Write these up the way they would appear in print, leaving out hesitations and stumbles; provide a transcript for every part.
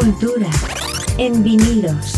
Cultura en vinilos.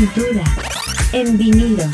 Cultura en Vinilos.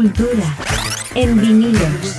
Cultura en Vinilos.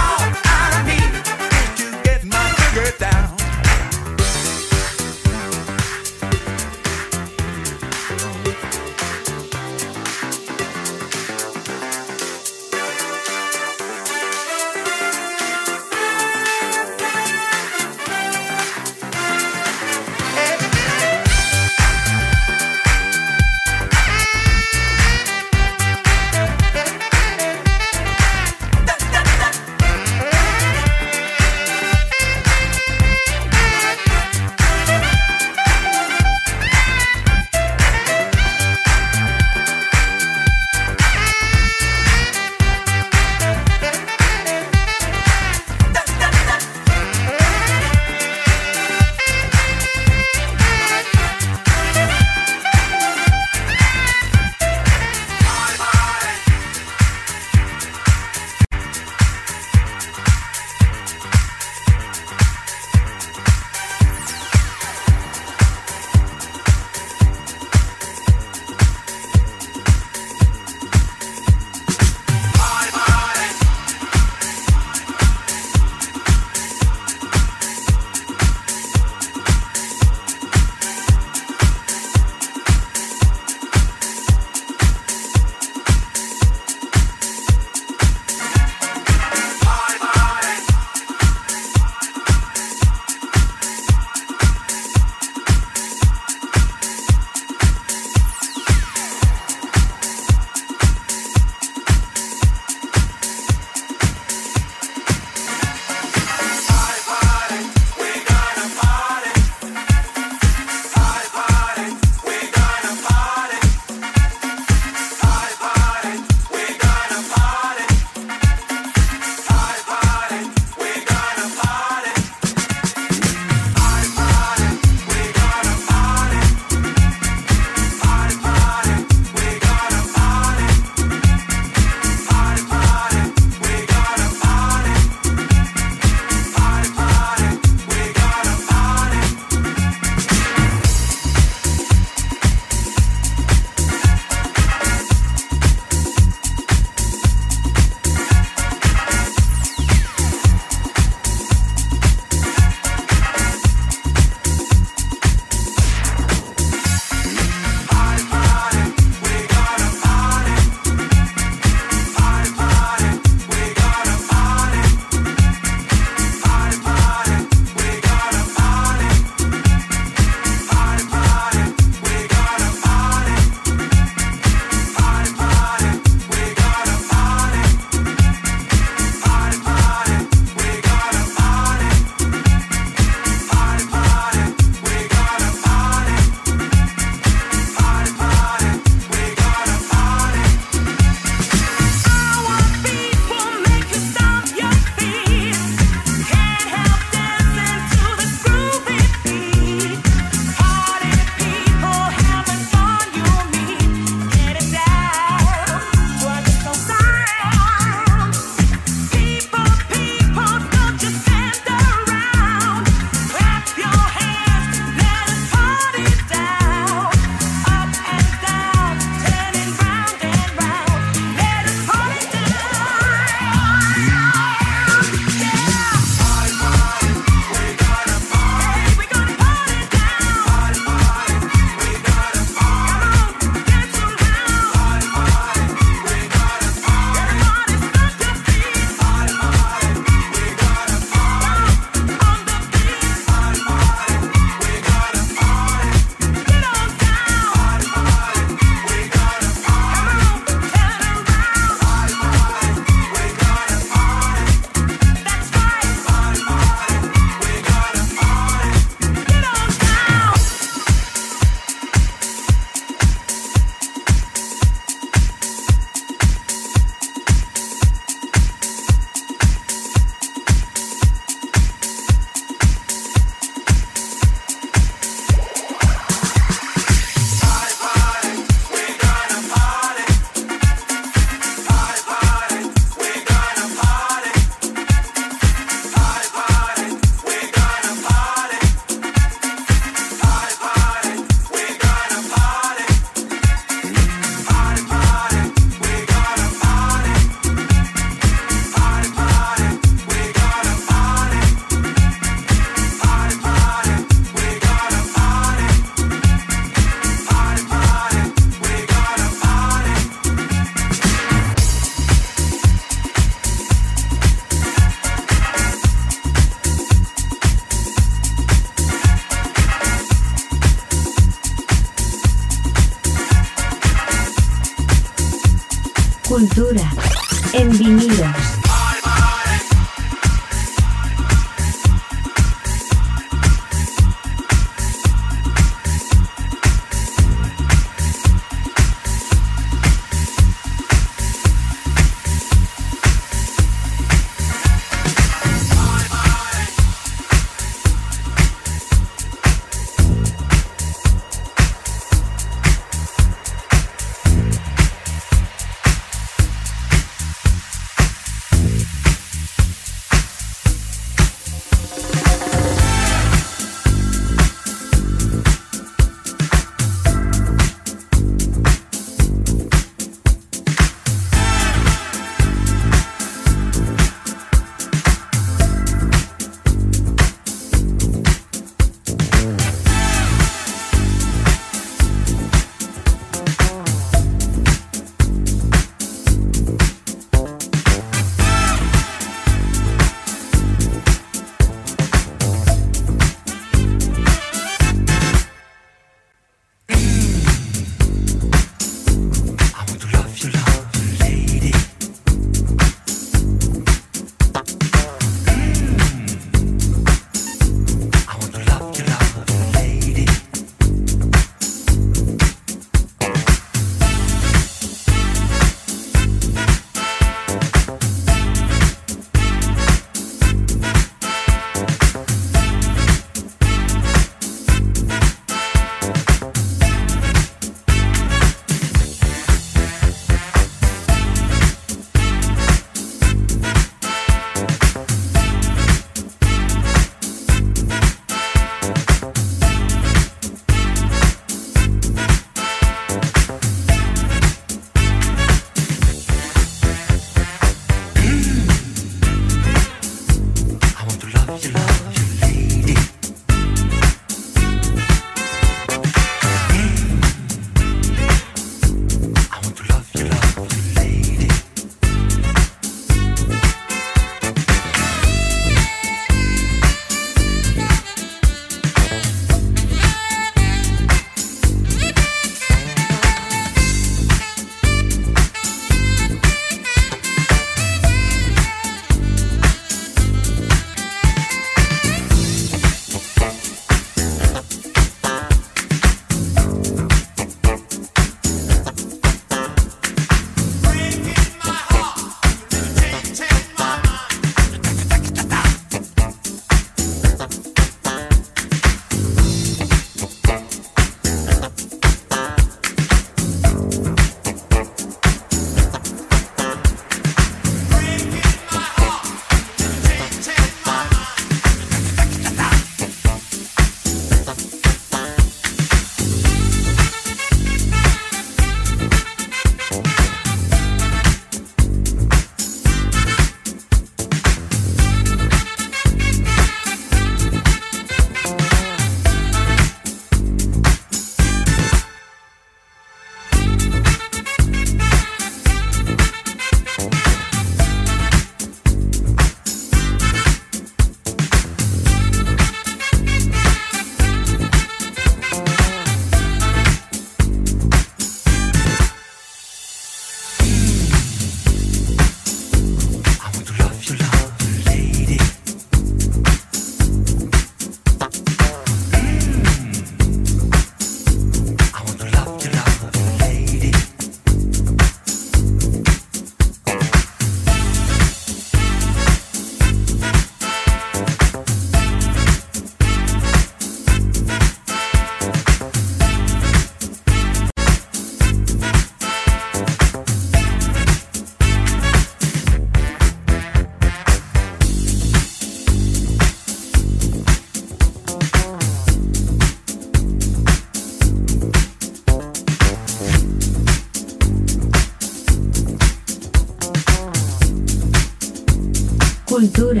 Cultura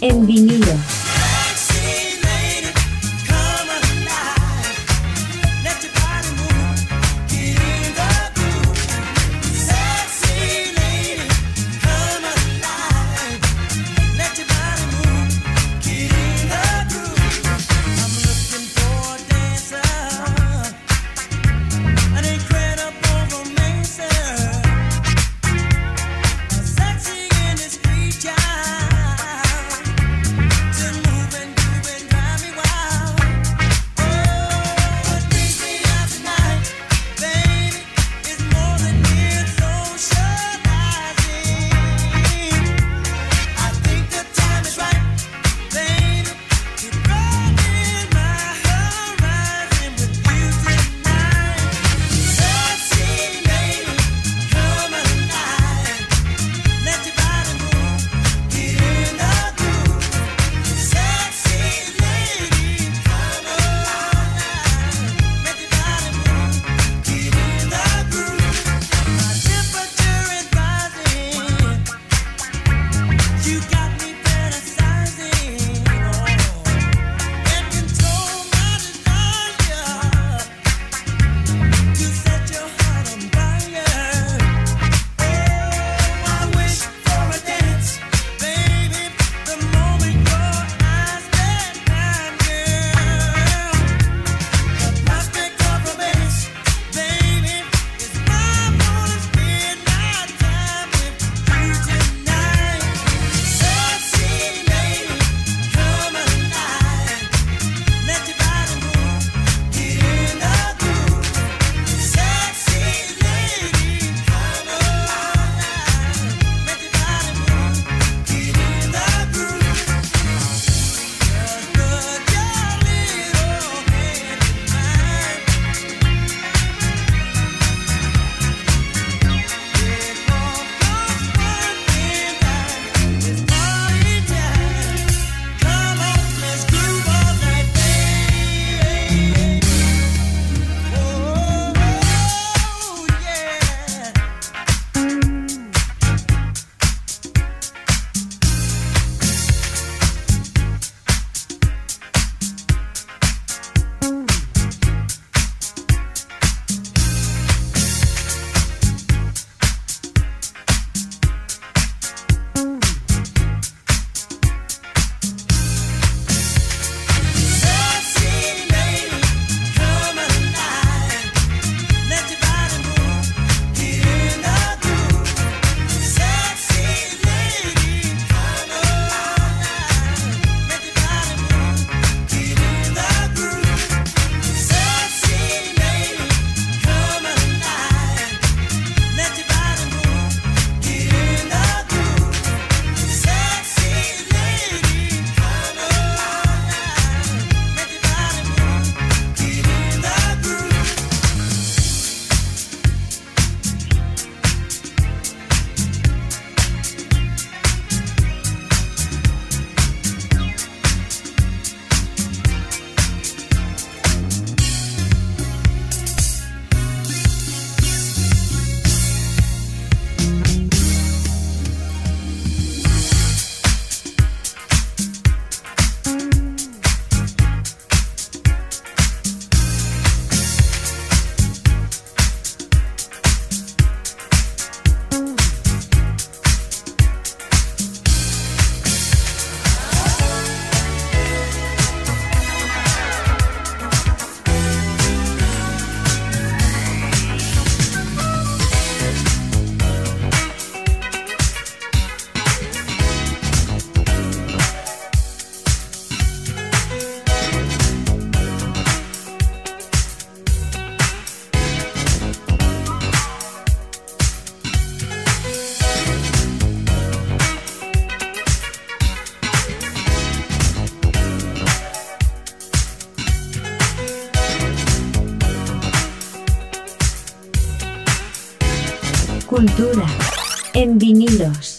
en vinilo. Cultura en Vinilos.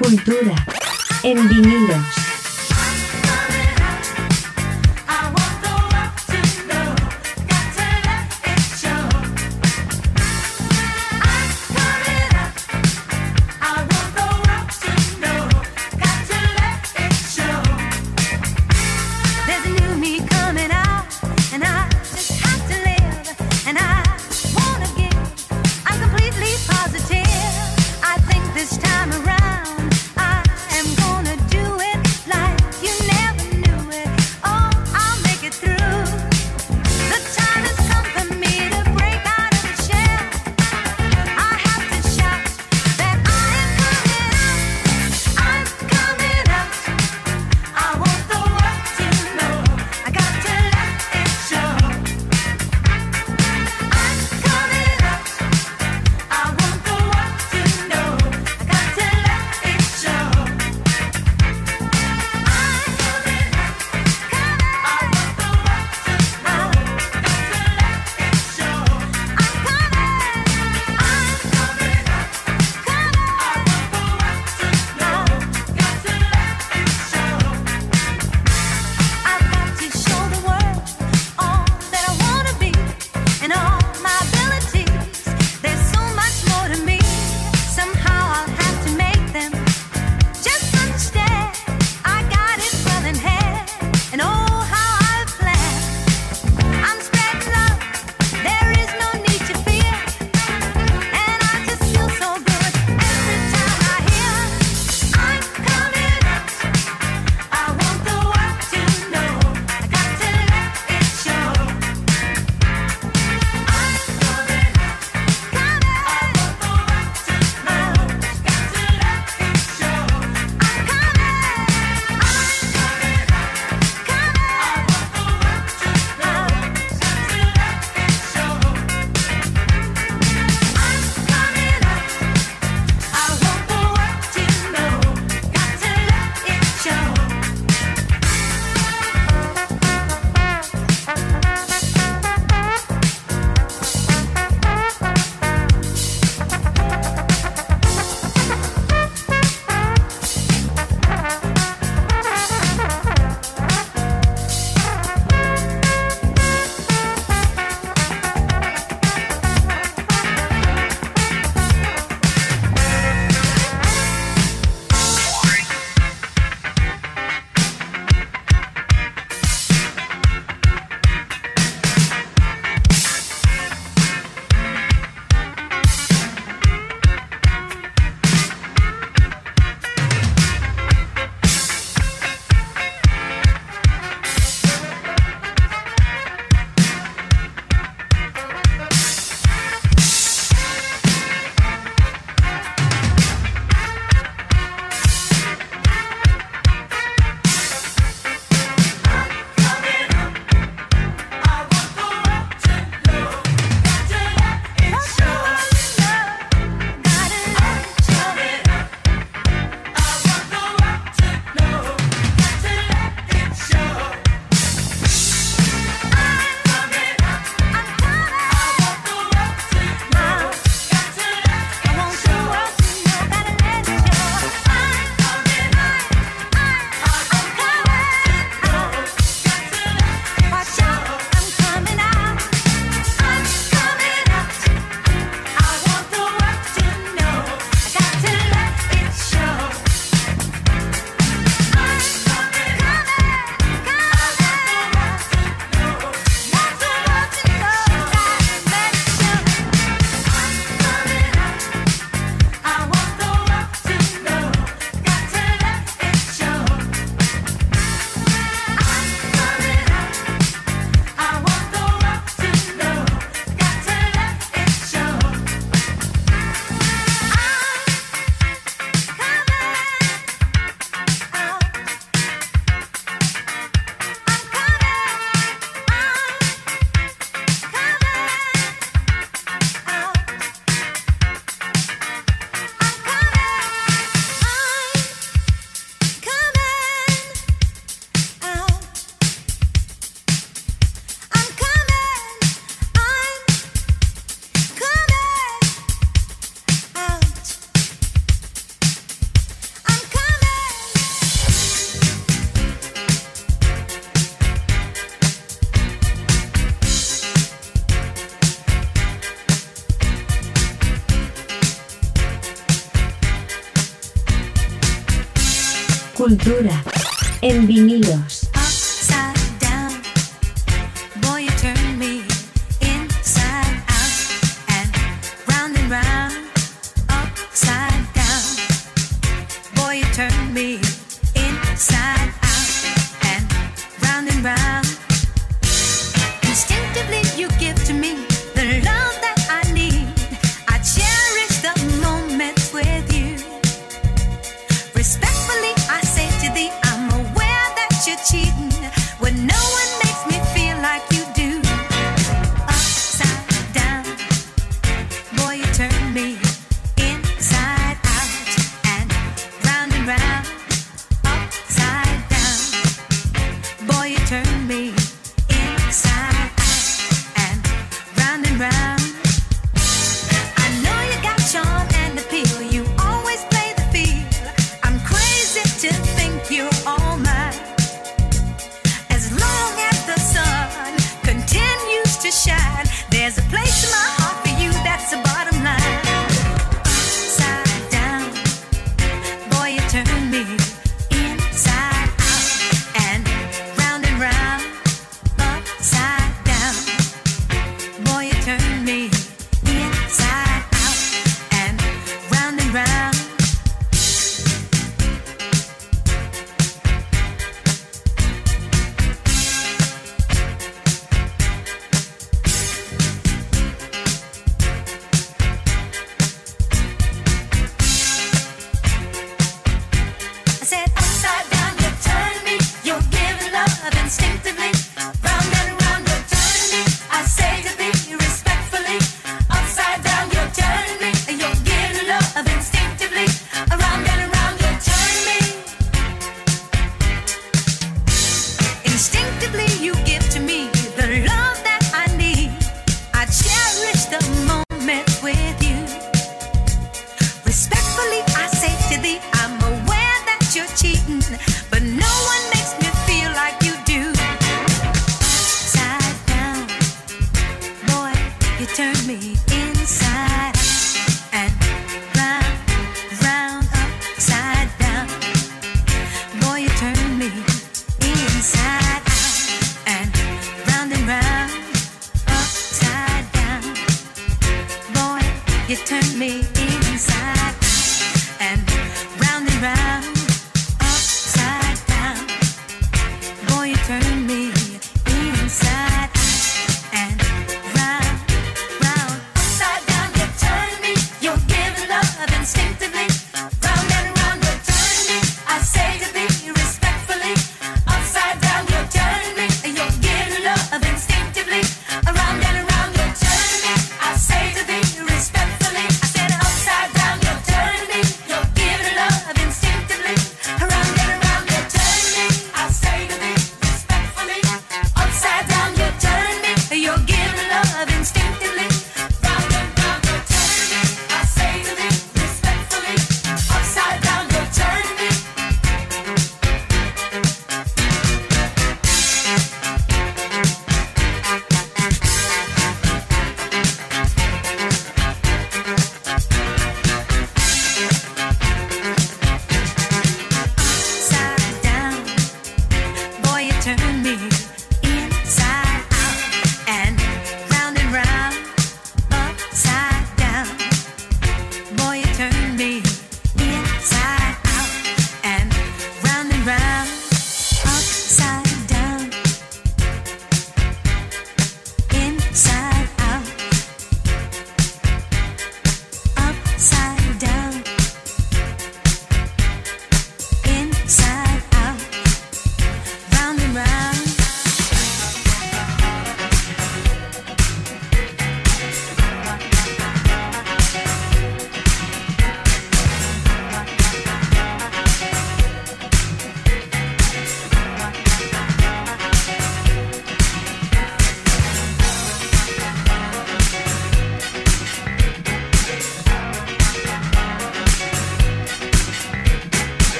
Cultura en Vinilos. Cultura en vinilos. Turn me inside out and round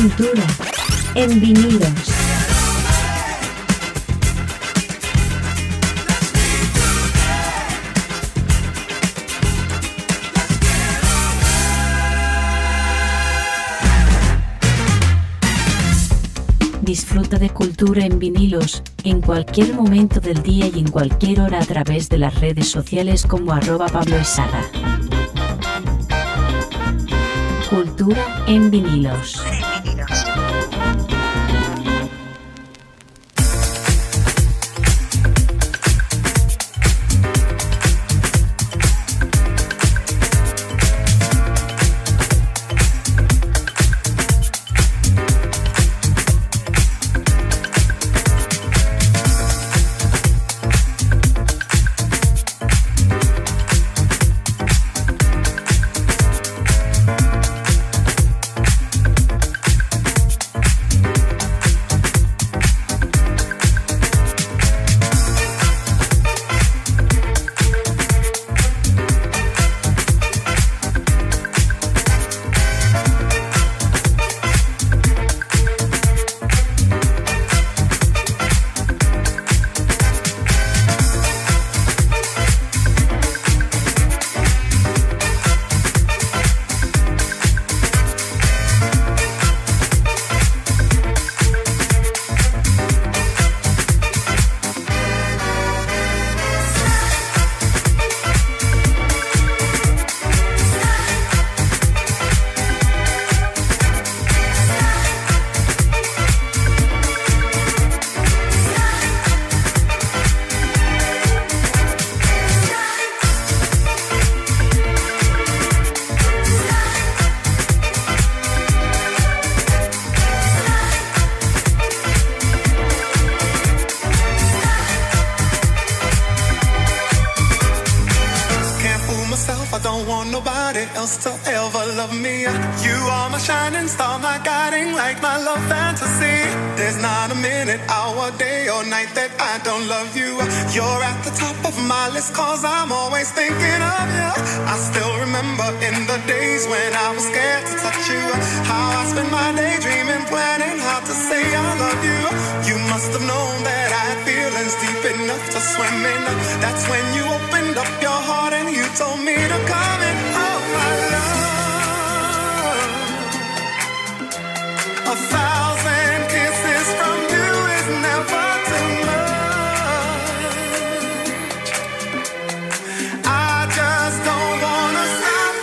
Cultura en Vinilos. Disfruta de Cultura en Vinilos, en cualquier momento del día y en cualquier hora a través de las redes sociales como @Pablo Isaga. Cultura en Vinilos. To ever love me, you are my shining star, my guiding light, my love fantasy. There's not a minute, hour, day or night that I don't love you. You're at the top of my list, cause I'm always thinking of you. I still remember in the days when I was scared to touch you, how I spent my day dreaming, planning how to say I love you. You must have known that I had feelings deep enough to swim in. That's when you opened up your heart and you told me to come in. A thousand kisses from you is never too much. I just don't wanna stop,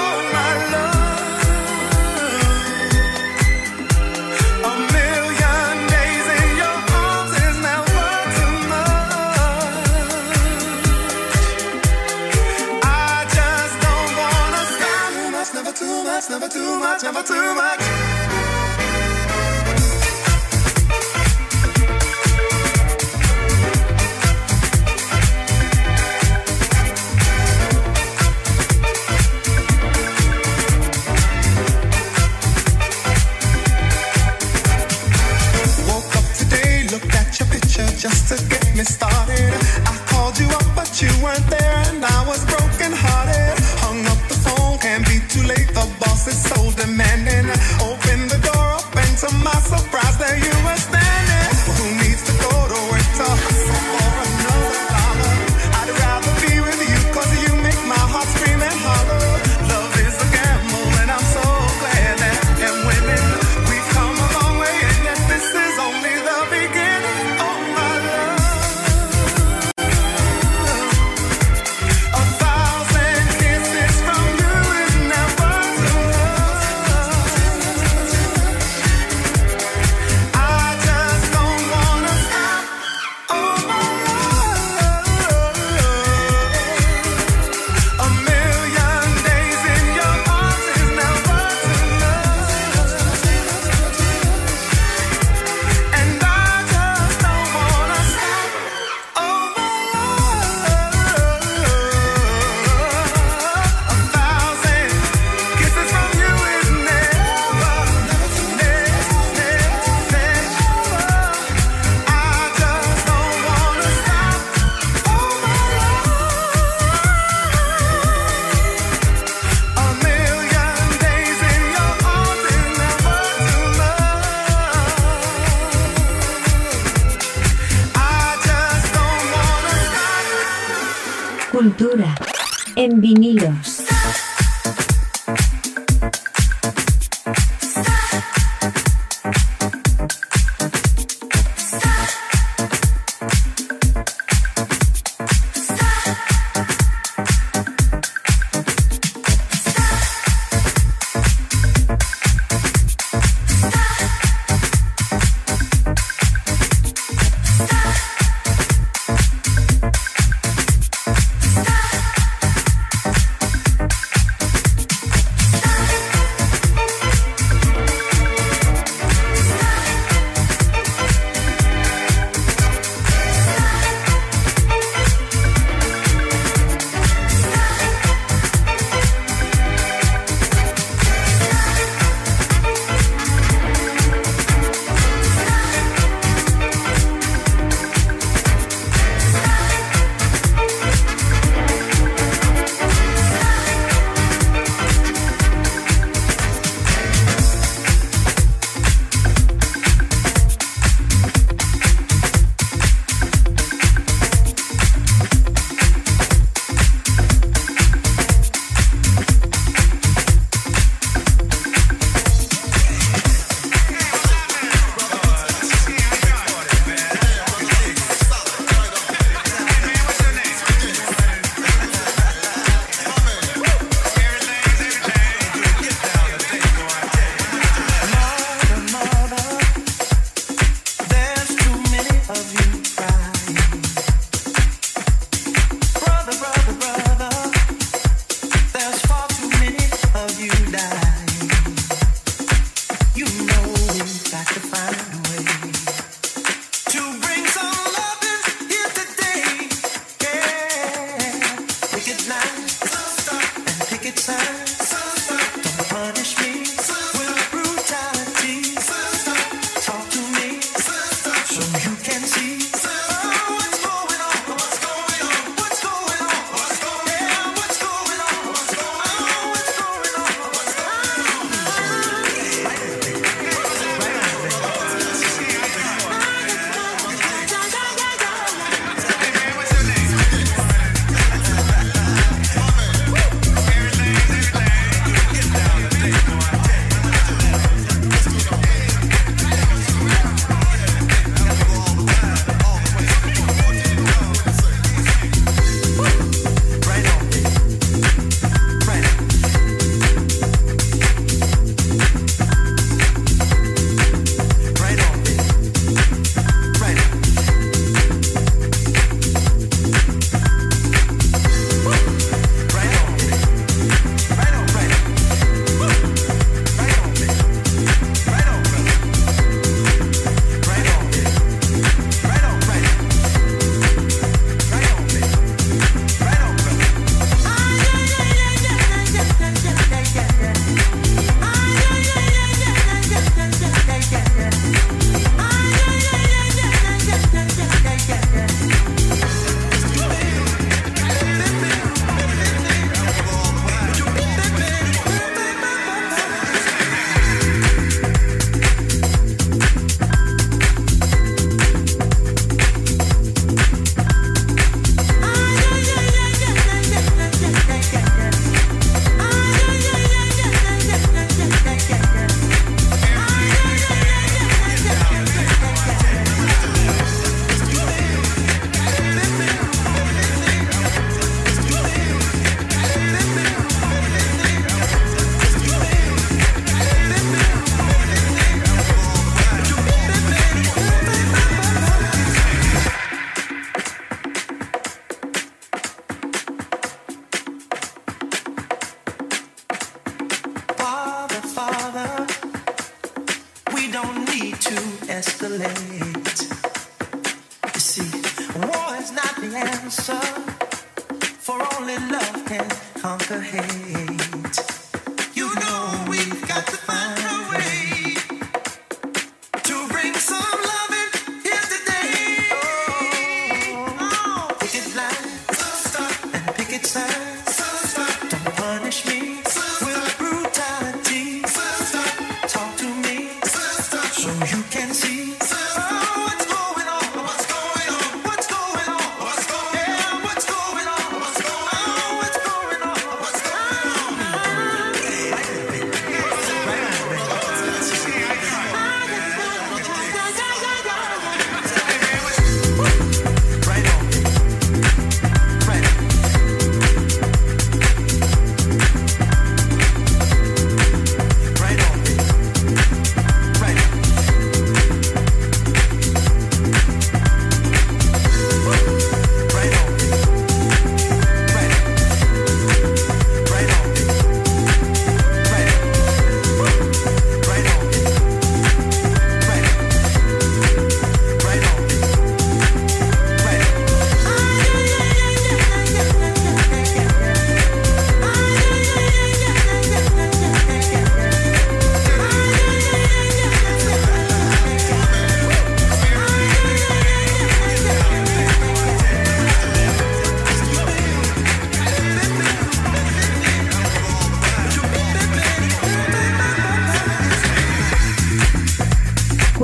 oh my love. A million days in your arms is never too much. I just don't wanna stop. Too much, never too much, never too much, never too much. Just to get me started, I called you up but you weren't there, and I was broken hearted. Hung up the phone, can't be too late, the boss is so demanding. Open en vinilos.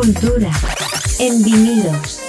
Cultura en Vinilos.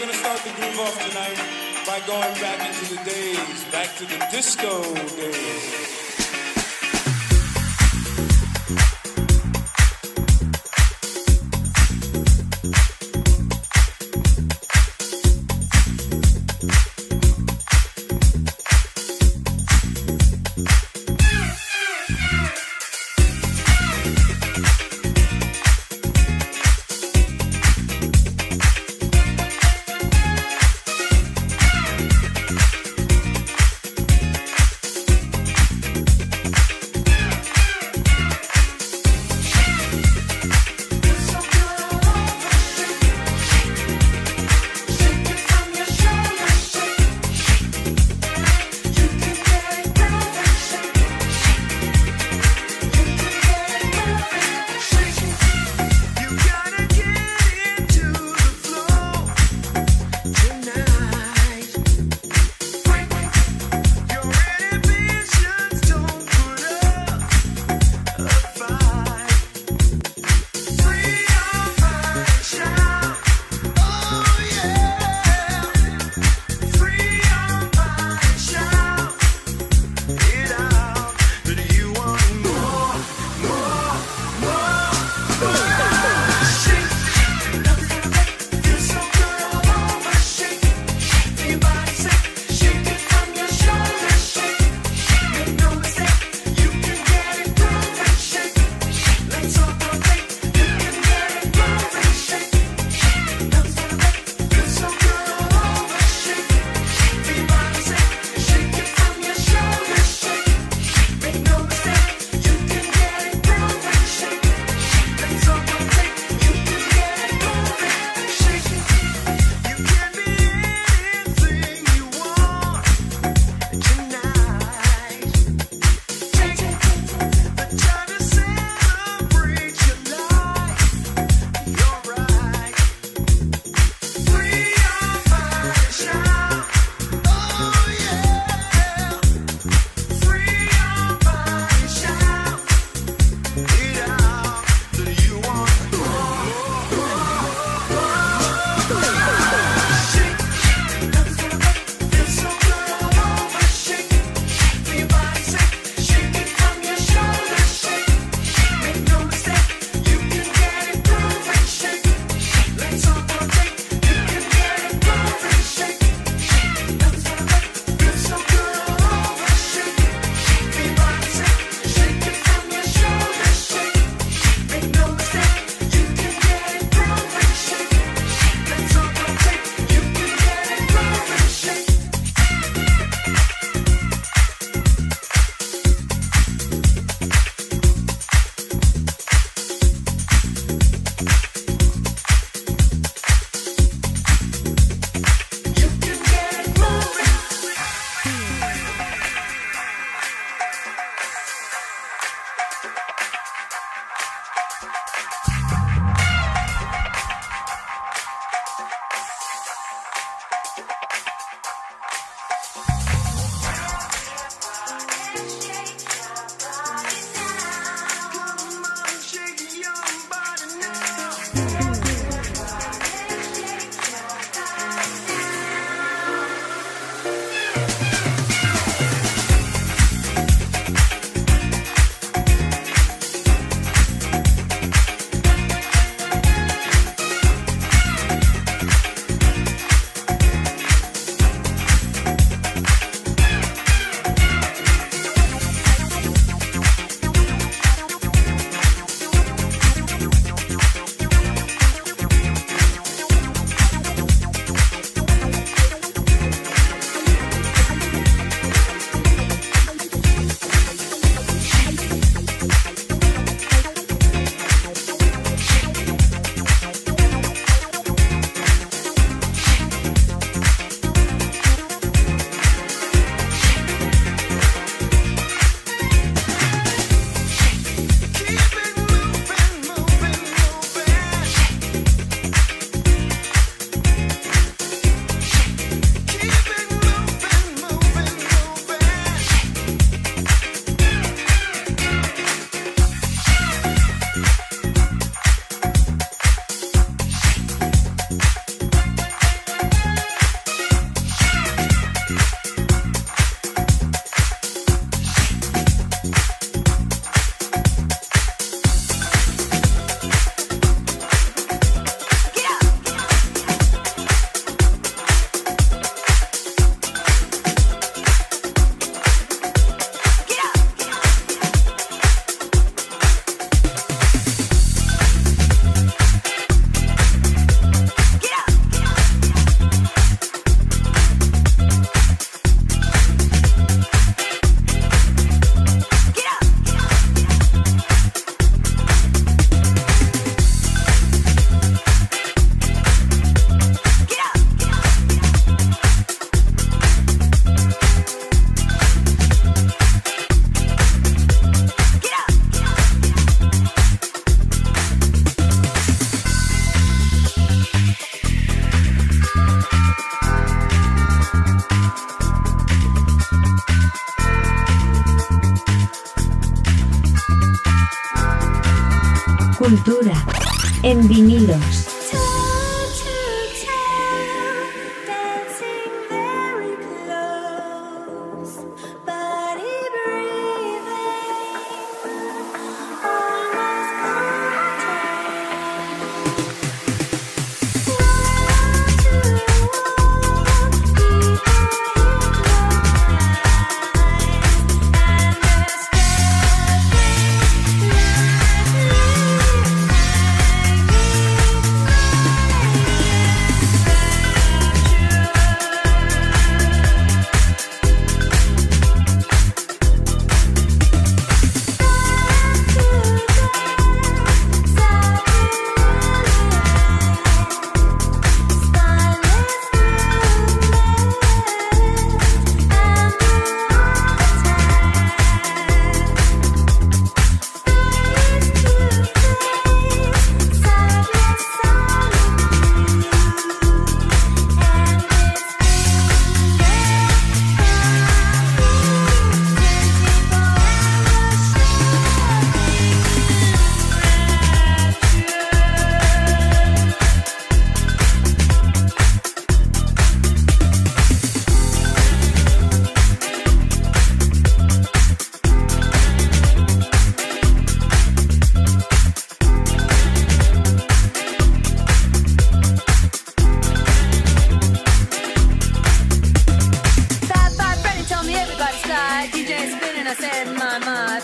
we're going to start the groove off tonight by going back into the days, back to the disco days. Cultura en Vinilos.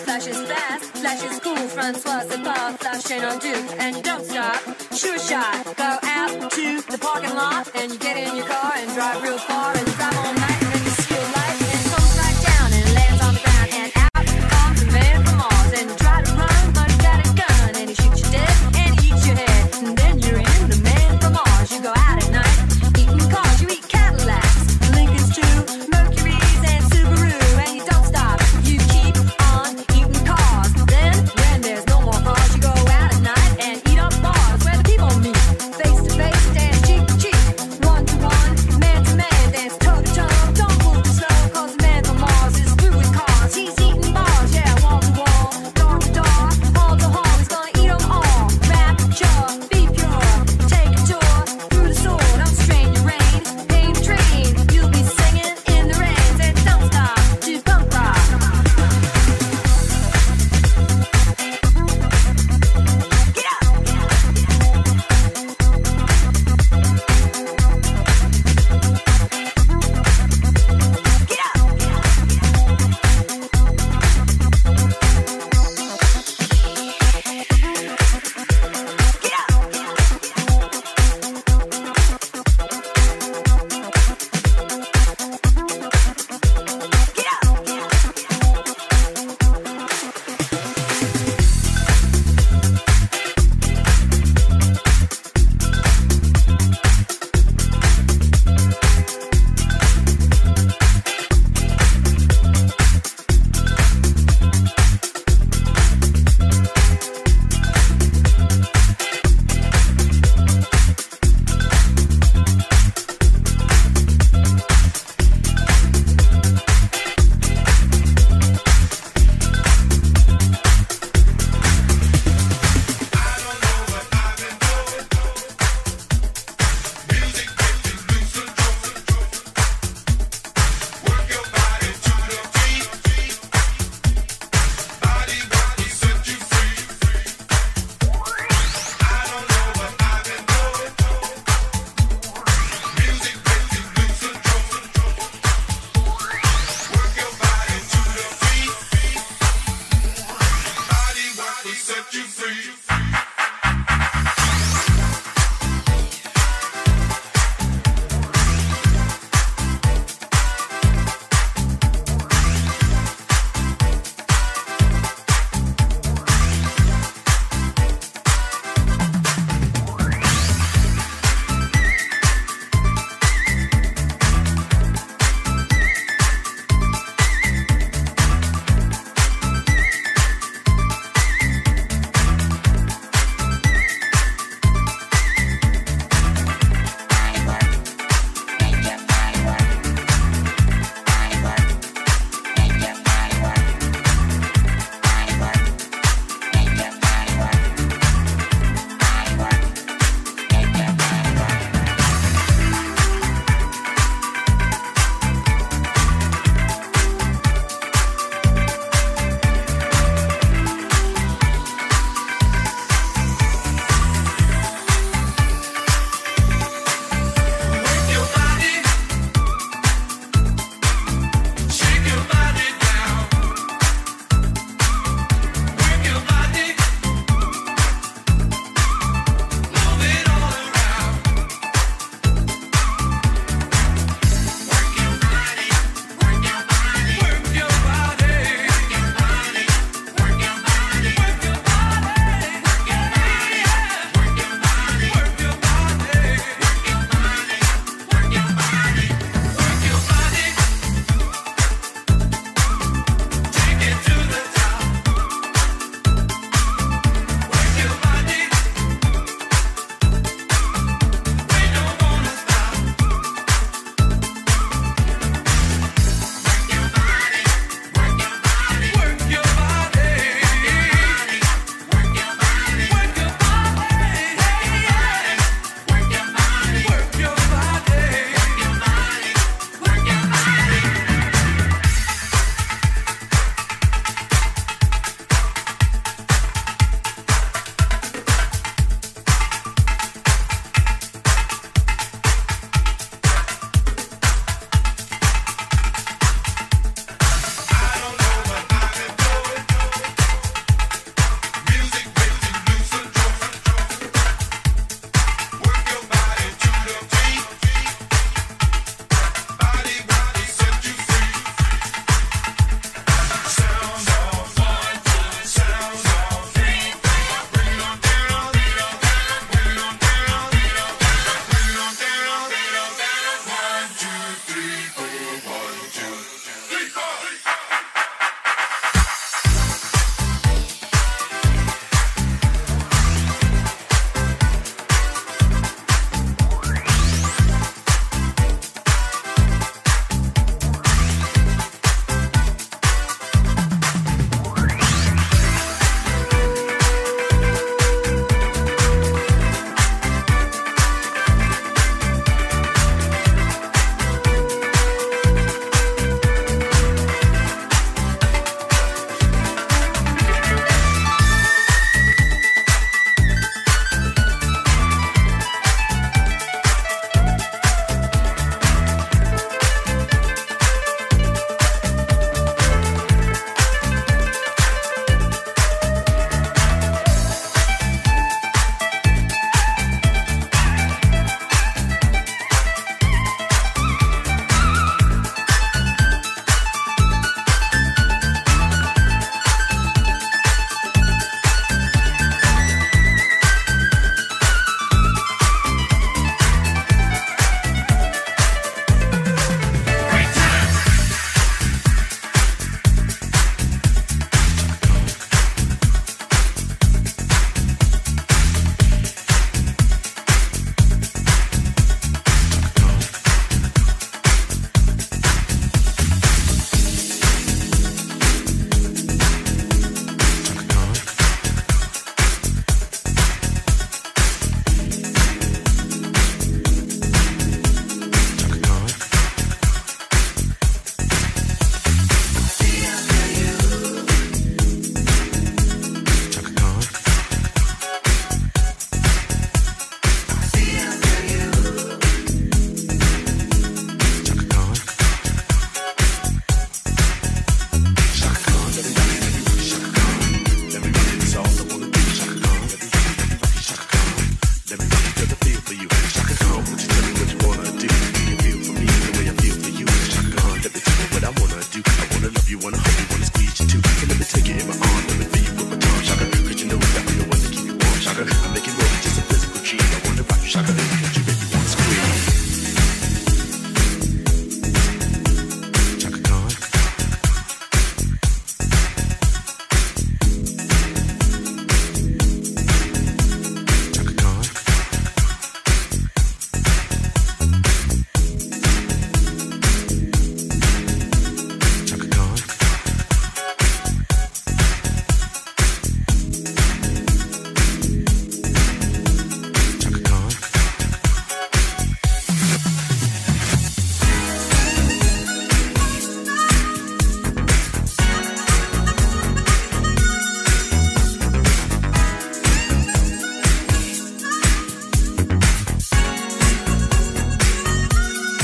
Face to face, dance cheek to cheek, one to one, man to man, dance toe to toe.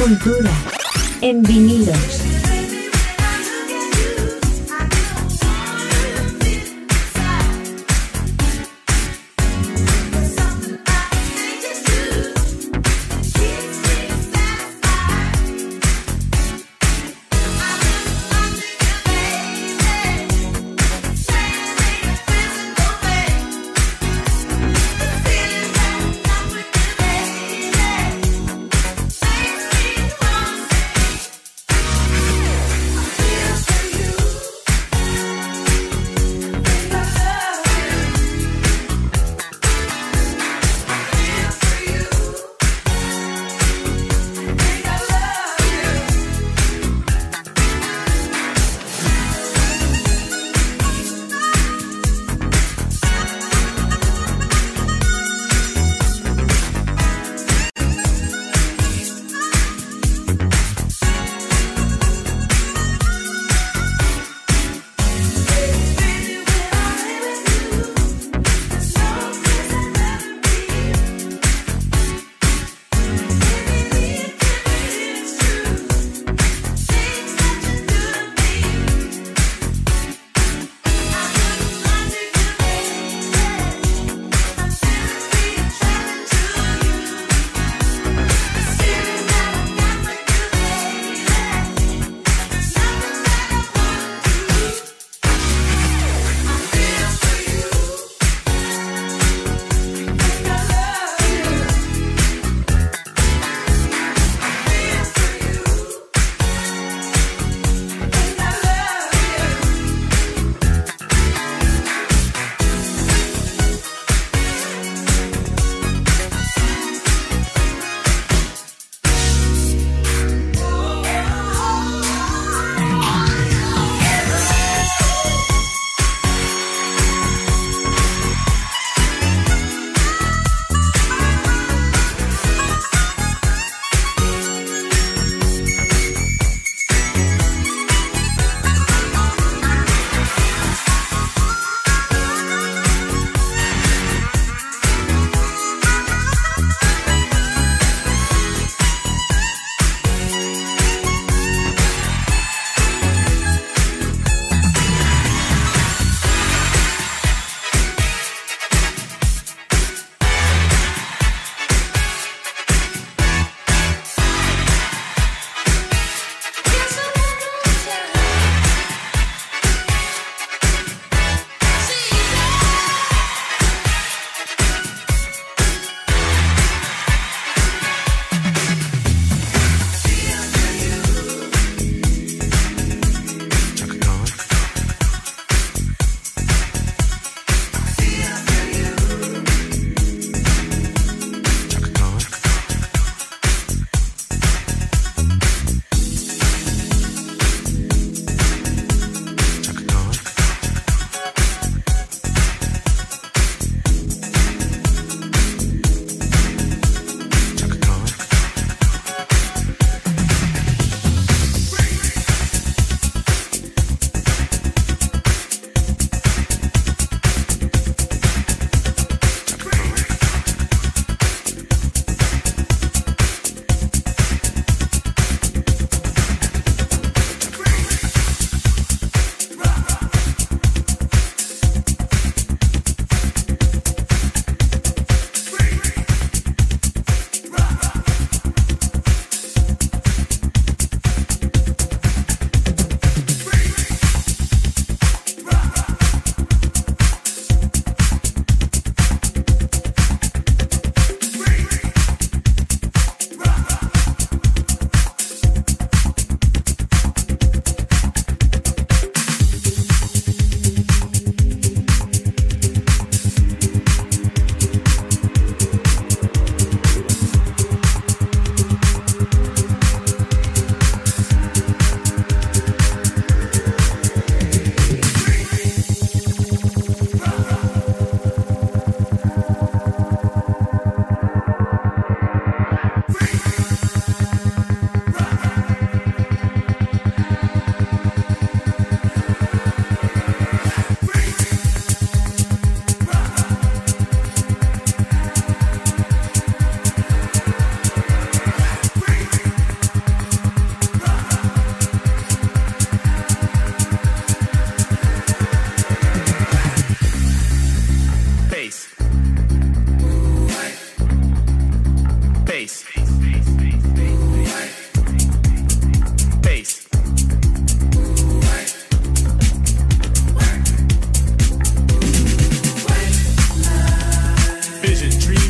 Cultura en vinilos.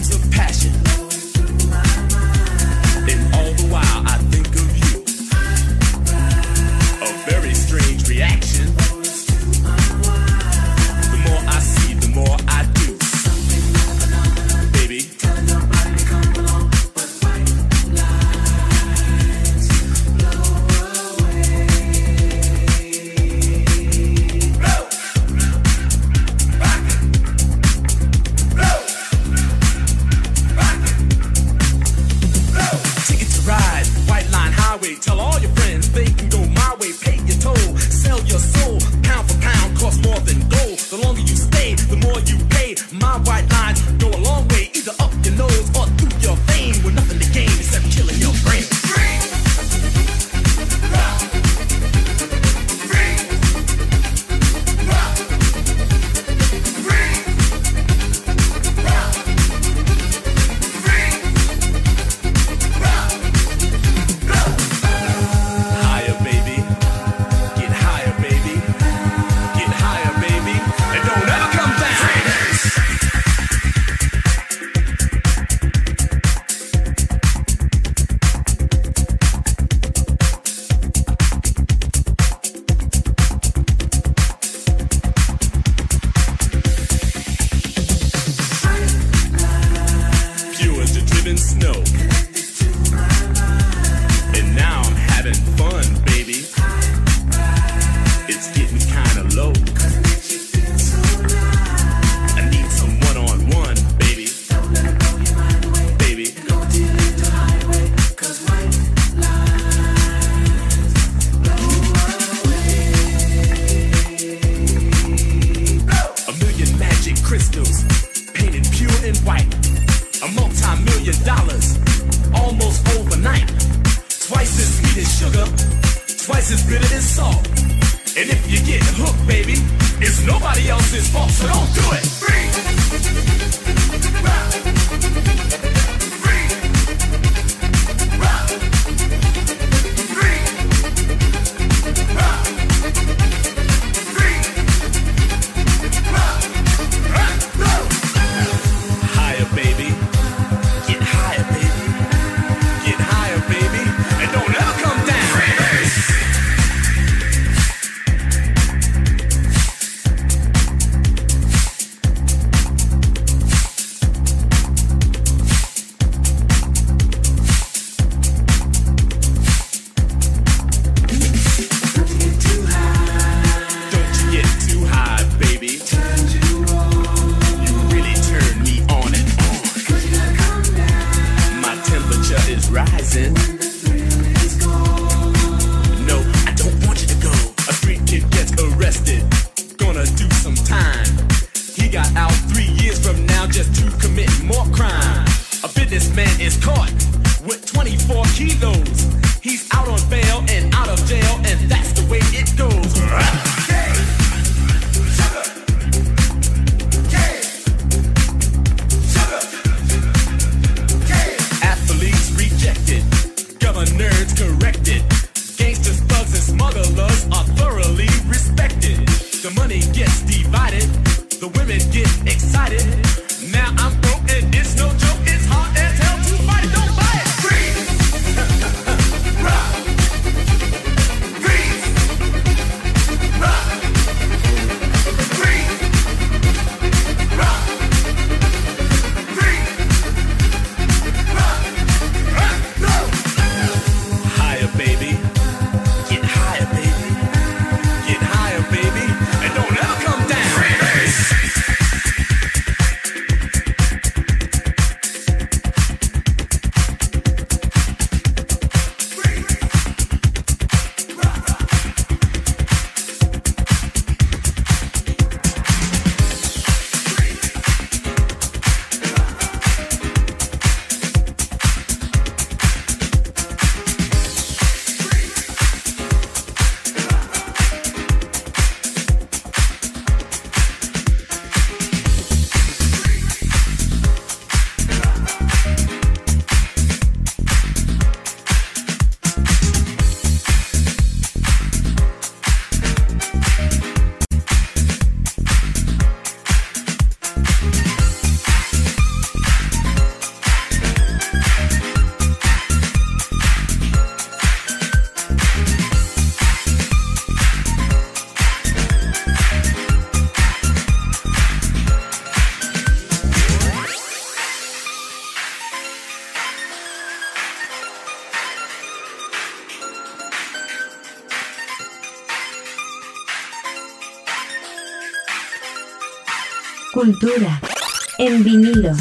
waves of passion. And all the while I think of you. A very strange reaction. The more I see, the more I do. Baby, telling nobody to come along, but white lines blow away. Blow, blow, rocket, blow, rocket, blow. Ticket to ride, white line highway. Tell all your friends they can go my way. Pay your toll, sell your soul. Pound for pound, costs more than gold. The longer you stay, the more you pay. My white lines go a long way. Either up your nose or through your vein. With nothing to gain except killing your brain. Cultura en Vinilos.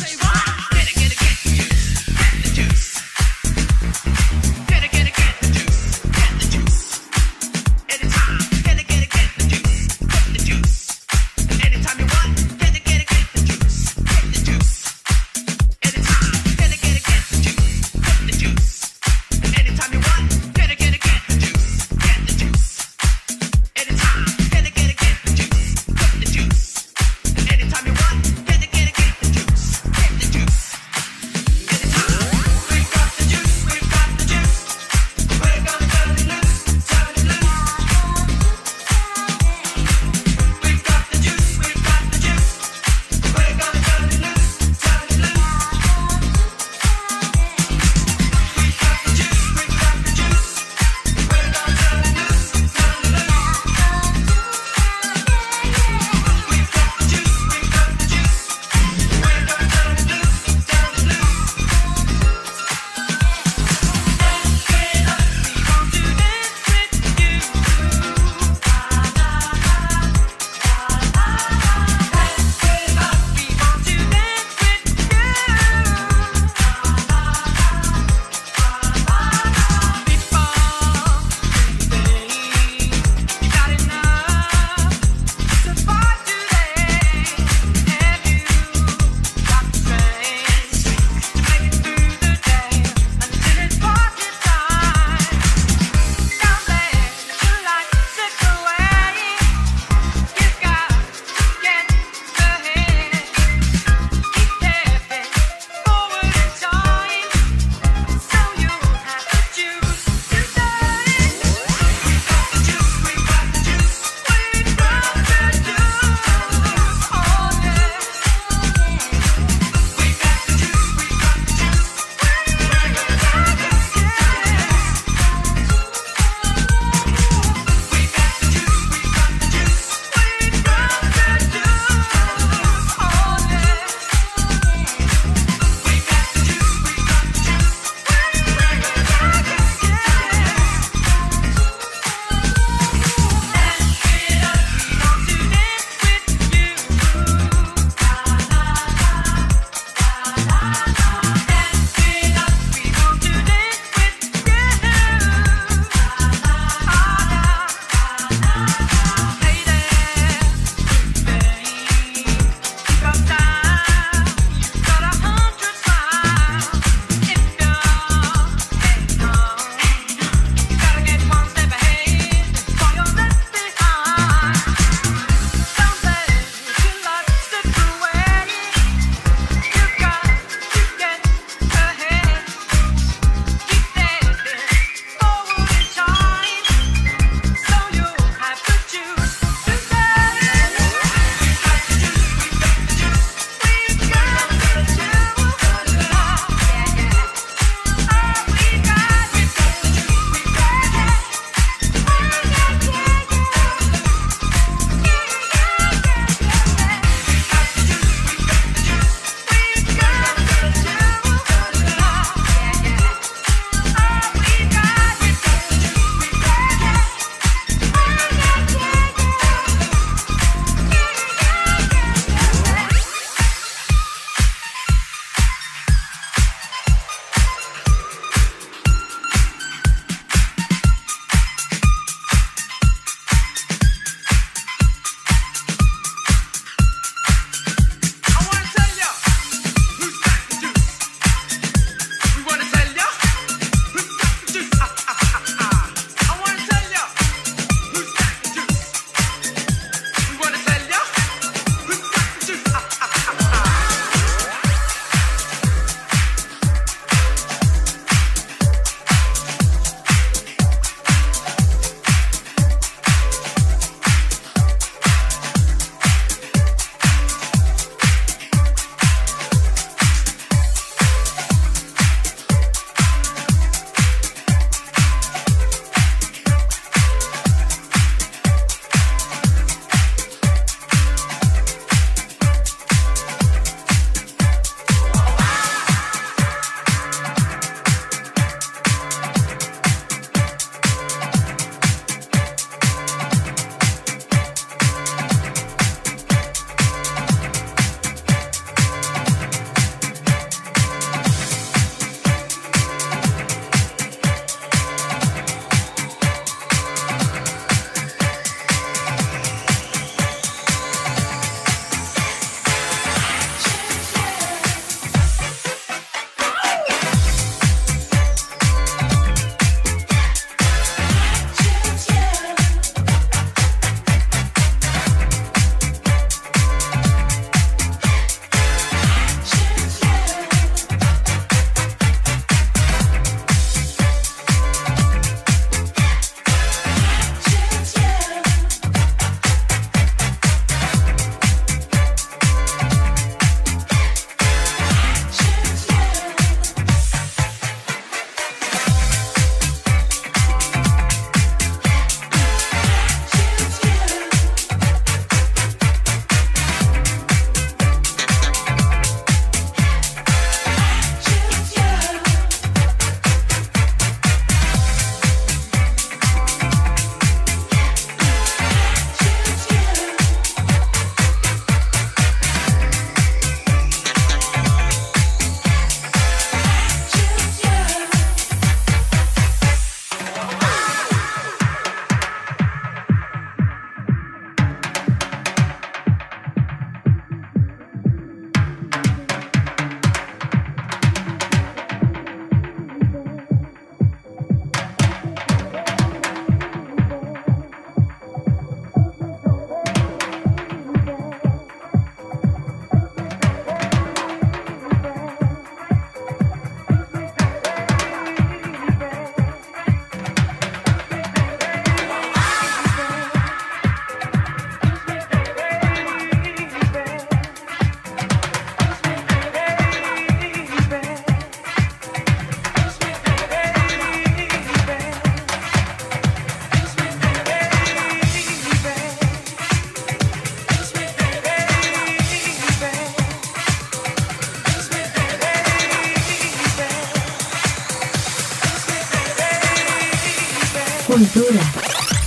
Cultura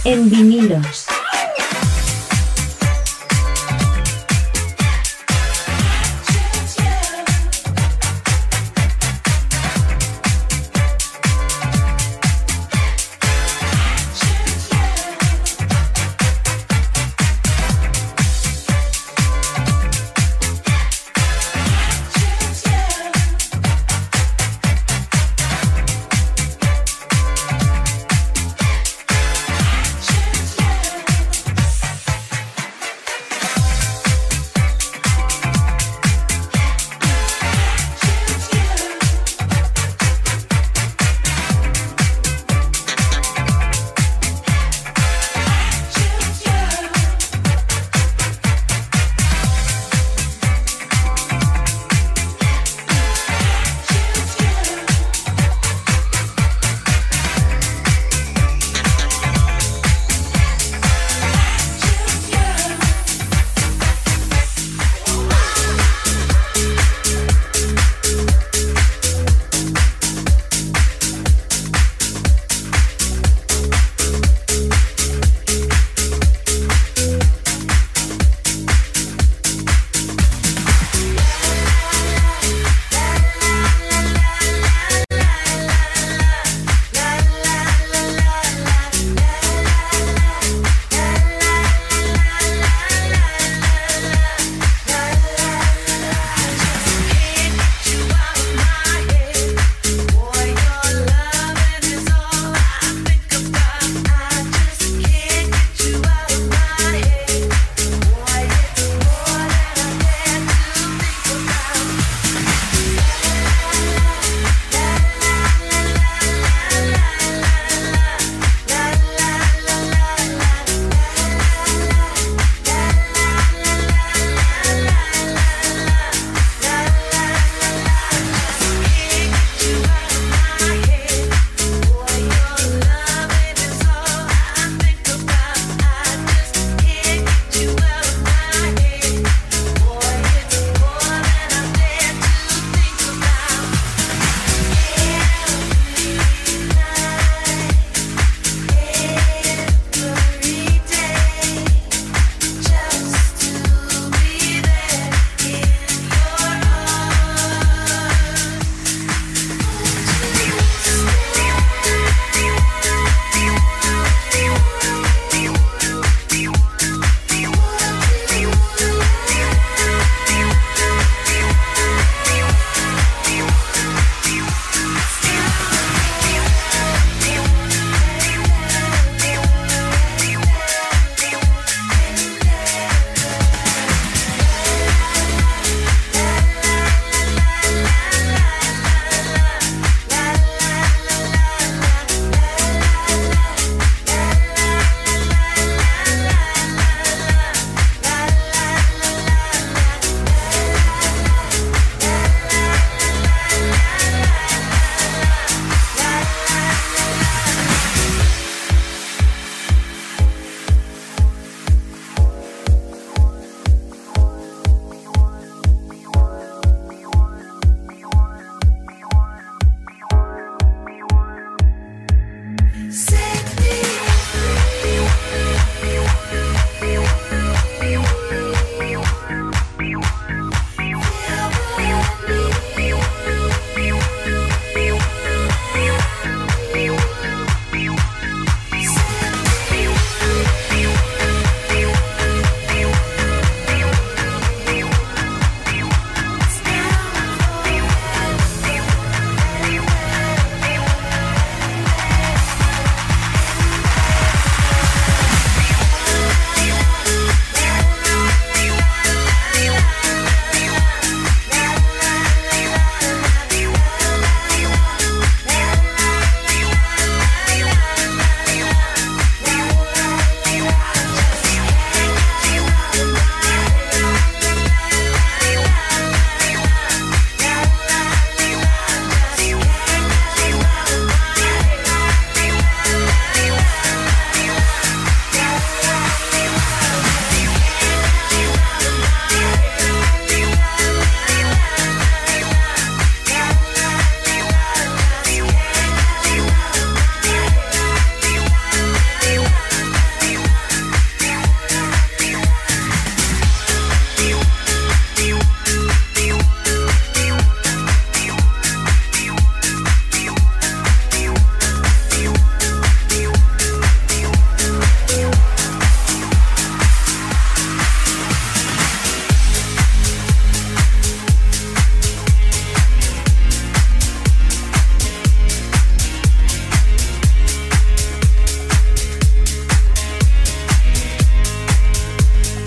en Vinilos.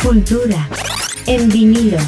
Cultura en Vinilos.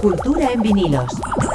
Cultura en Vinilos.